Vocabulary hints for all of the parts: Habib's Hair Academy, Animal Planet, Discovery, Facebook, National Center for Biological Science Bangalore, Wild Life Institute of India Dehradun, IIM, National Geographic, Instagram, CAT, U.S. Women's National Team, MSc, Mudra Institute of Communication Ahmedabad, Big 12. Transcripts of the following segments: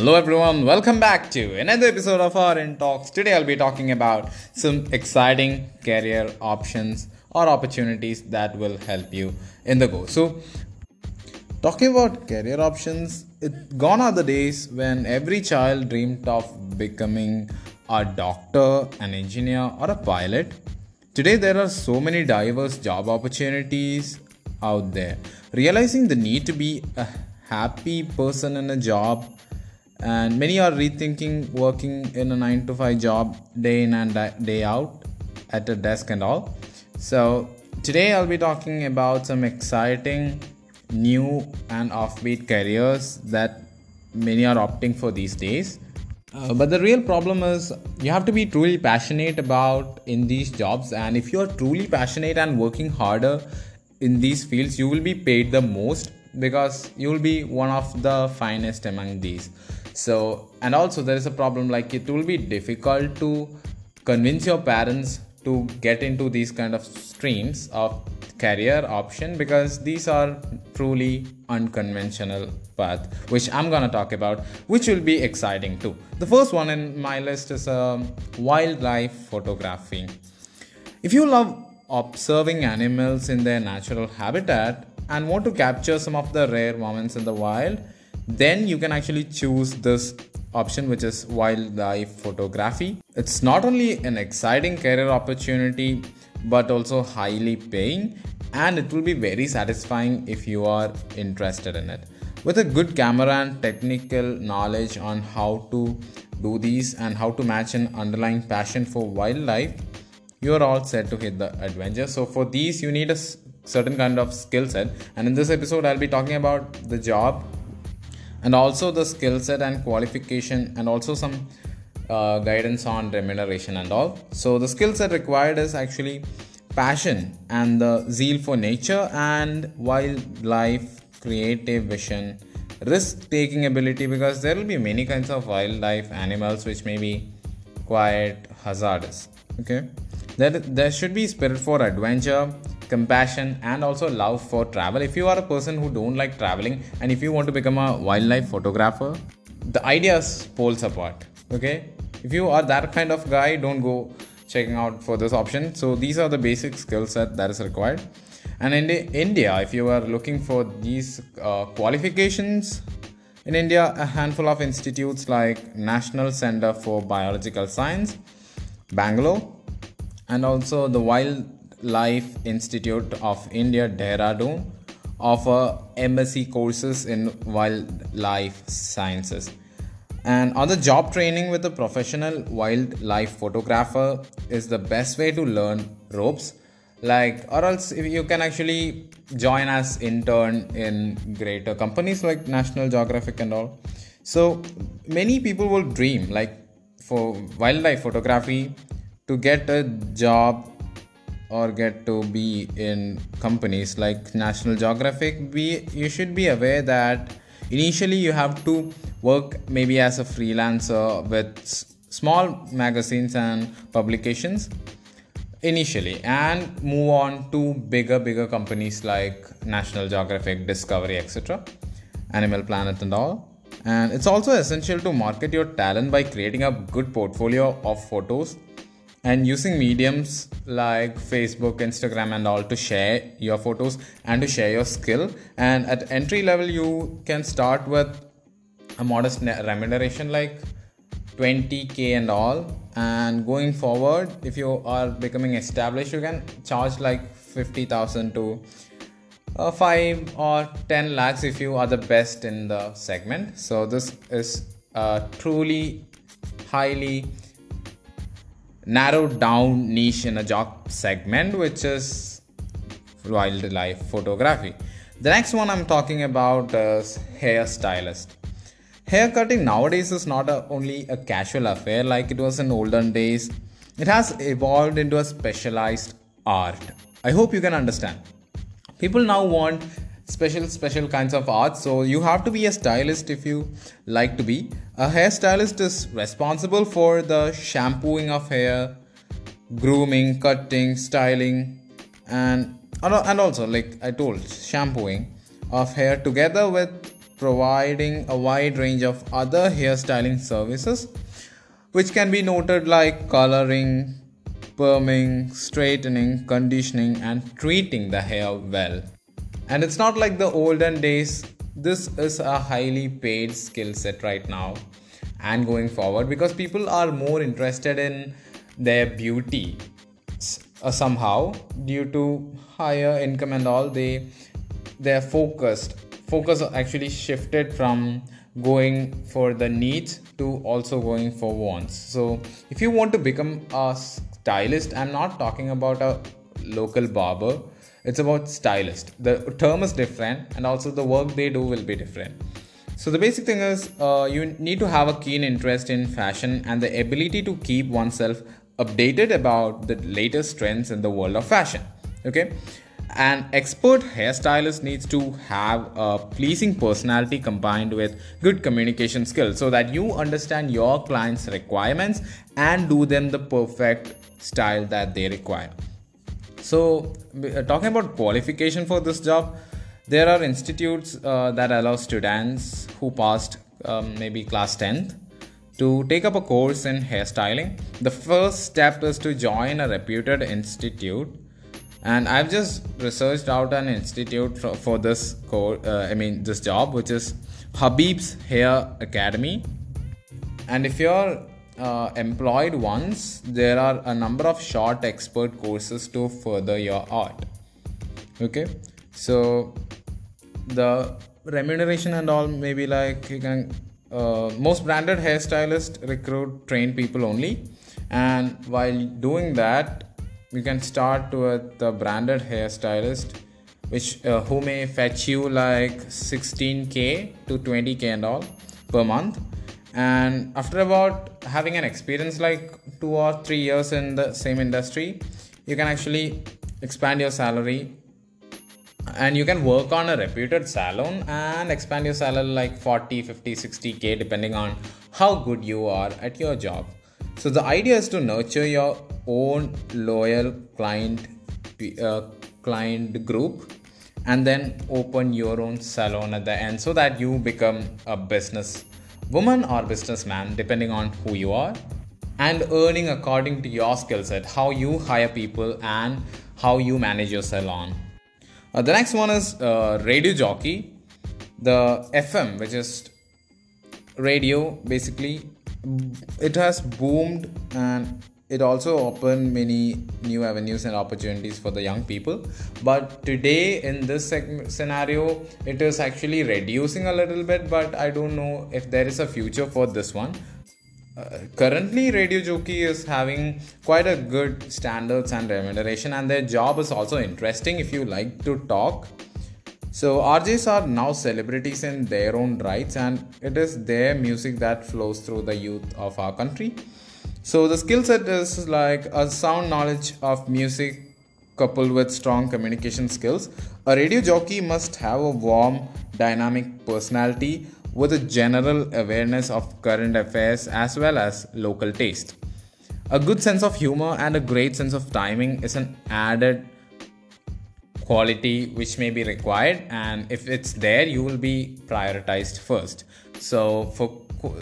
Hello everyone, welcome back to another episode of RN Talks. Today I'll be talking about some exciting career options or opportunities that will help you in the go. So talking about career options, gone are the days when every child dreamed of becoming a doctor, an engineer or a pilot. Today there are so many diverse job opportunities out there. Realizing the need to be a happy person in a job, and many are rethinking working in a 9-to-5 job day in and day out at a desk and all. So today I'll be talking about some exciting new and offbeat careers that many are opting for these days. But the real problem is you have to be truly passionate about in these jobs, and if you are truly passionate and working harder in these fields, you will be paid the most because you will be one of the finest among these. So, and also there is a problem, like it will be difficult to convince your parents to get into these kind of streams of career option because these are truly unconventional path, which I'm gonna talk about, which will be exciting too. The first one in my list is wildlife photography. If you love observing animals in their natural habitat and want to capture some of the rare moments in the wild, then you can actually choose this option, which is wildlife photography. It's not only an exciting career opportunity but also highly paying, and it will be very satisfying if you are interested in it. With a good camera and technical knowledge on how to do these and how to match an underlying passion for wildlife, you are all set to hit the adventure. So for these you need a certain kind of skill set, and in this episode I'll be talking about the job and also the skill set and qualification, and also some guidance on remuneration and all. So the skill set required is actually passion and the zeal for nature and wildlife, creative vision, risk-taking ability, because there will be many kinds of wildlife animals which may be quite hazardous. Okay, there should be spirit for adventure, compassion, and also love for travel. If you are a person who don't like traveling and if you want to become a wildlife photographer, the ideas poles apart. Okay, if you are that kind of guy, don't go checking out for this option. So these are the basic skill set that is required. And in India, if you are looking for these qualifications, in India a handful of institutes like National Center for Biological Science Bangalore, and also the Wild Life Institute of India Dehradun offer MSc courses in wildlife sciences. And other job training with a professional wildlife photographer is the best way to learn ropes, like, or else if you can actually join as intern in greater companies like National Geographic and all. So many people will dream like for wildlife photography to get a job or get to be in companies like National Geographic. You should be aware that initially you have to work maybe as a freelancer with small magazines and publications initially, and move on to bigger companies like National Geographic, Discovery, etc., Animal Planet and all. And it's also essential to market your talent by creating a good portfolio of photos and using mediums like Facebook, Instagram and all to share your photos and to share your skill. And at entry level you can start with a modest remuneration like 20k and all, and going forward if you are becoming established you can charge like 50,000 to 5 or 10 lakhs if you are the best in the segment. So this is a truly highly narrowed down niche in a job segment, which is wildlife photography. The next one I'm talking about is hairstylist. Haircutting nowadays is not only a casual affair like it was in olden days. It has evolved into a specialized art. I hope you can understand. People now want special kinds of art, so you have to be a stylist if you like to be. A hairstylist is responsible for the shampooing of hair, grooming, cutting, styling, and also, like I told, shampooing of hair together with providing a wide range of other hairstyling services, which can be noted like coloring, perming, straightening, conditioning, and treating the hair well. And it's not like the olden days. This is a highly paid skill set right now and going forward, because people are more interested in their beauty somehow due to higher income and all. They're focused. Focus actually shifted from going for the needs to also going for wants. So if you want to become a stylist, I'm not talking about a local barber. It's about stylist. The term is different, and also the work they do will be different. So the basic thing is you need to have a keen interest in fashion and the ability to keep oneself updated about the latest trends in the world of fashion. Okay. An expert hairstylist needs to have a pleasing personality combined with good communication skills, so that you understand your client's requirements and do them the perfect style that they require. So talking about qualification for this job, there are institutes that allow students who passed maybe class 10th to take up a course in hairstyling. The first step is to join a reputed institute. And I've just researched out an institute for this this job, which is Habib's Hair Academy. And if you're employed once, there are a number of short expert courses to further your art. Okay, so the remuneration and all may be like you can. Most branded hairstylists recruit trained people only, and while doing that, you can start with a branded hairstylist, which who may fetch you like 16k to 20k and all per month. And after about having an experience like 2 or 3 years in the same industry, you can actually expand your salary, and you can work on a reputed salon and expand your salary like 40, 50, 60k depending on how good you are at your job. So the idea is to nurture your own loyal client group, and then open your own salon at the end, so that you become a business woman or businessman depending on who you are, and earning according to your skill set, how you hire people and how you manage your salon. The next one is radio jockey, the FM, which is radio basically. It has boomed, and it also opened many new avenues and opportunities for the young people. But today in this scenario, it is actually reducing a little bit, but I don't know if there is a future for this one. Currently, radio jockey is having quite a good standards and remuneration, and their job is also interesting if you like to talk. So RJs are now celebrities in their own rights, and it is their music that flows through the youth of our country. So the skill set is like a sound knowledge of music coupled with strong communication skills. A radio jockey must have a warm, dynamic personality with a general awareness of current affairs as well as local taste. A good sense of humor and a great sense of timing is an added quality which may be required, and if it's there, you will be prioritized first. So for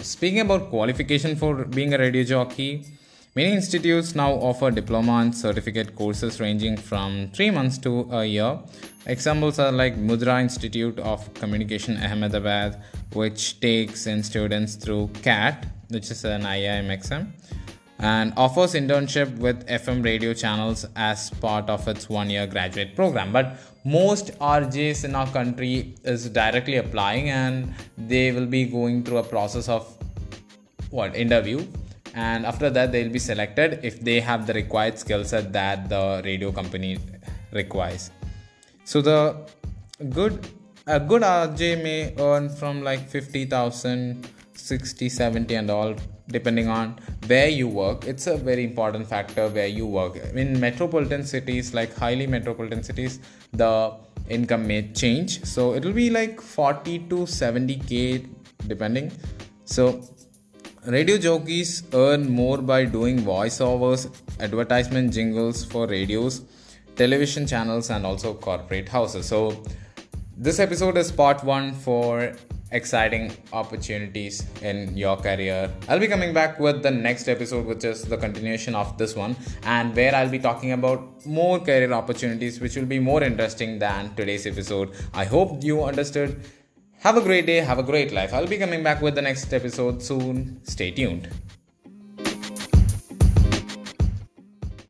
speaking about qualification for being a radio jockey, many institutes now offer diploma and certificate courses ranging from 3 months to a year. Examples are like Mudra Institute of Communication Ahmedabad, which takes in students through CAT, which is an IIM exam, and offers internship with FM radio channels as part of its 1-year graduate program. But most RJs in our country is directly applying, and they will be going through a process of interview, and after that they'll be selected if they have the required skill set that the radio company requires. So a good RJ may earn from like 50,000, 60, 70 and all, depending on where you work. It's a very important factor where you work. In metropolitan cities, like highly metropolitan cities, the income may change. So it will be like 40 to 70k depending. So radio jockeys earn more by doing voiceovers, advertisement jingles for radios, television channels, and also corporate houses. So this episode is part 1 for exciting opportunities in your career. I'll be coming back with the next episode, which is the continuation of this one, and where I'll be talking about more career opportunities which will be more interesting than today's episode. I hope you understood. Have a great day, have a great life. I'll be coming back with the next episode soon. Stay tuned.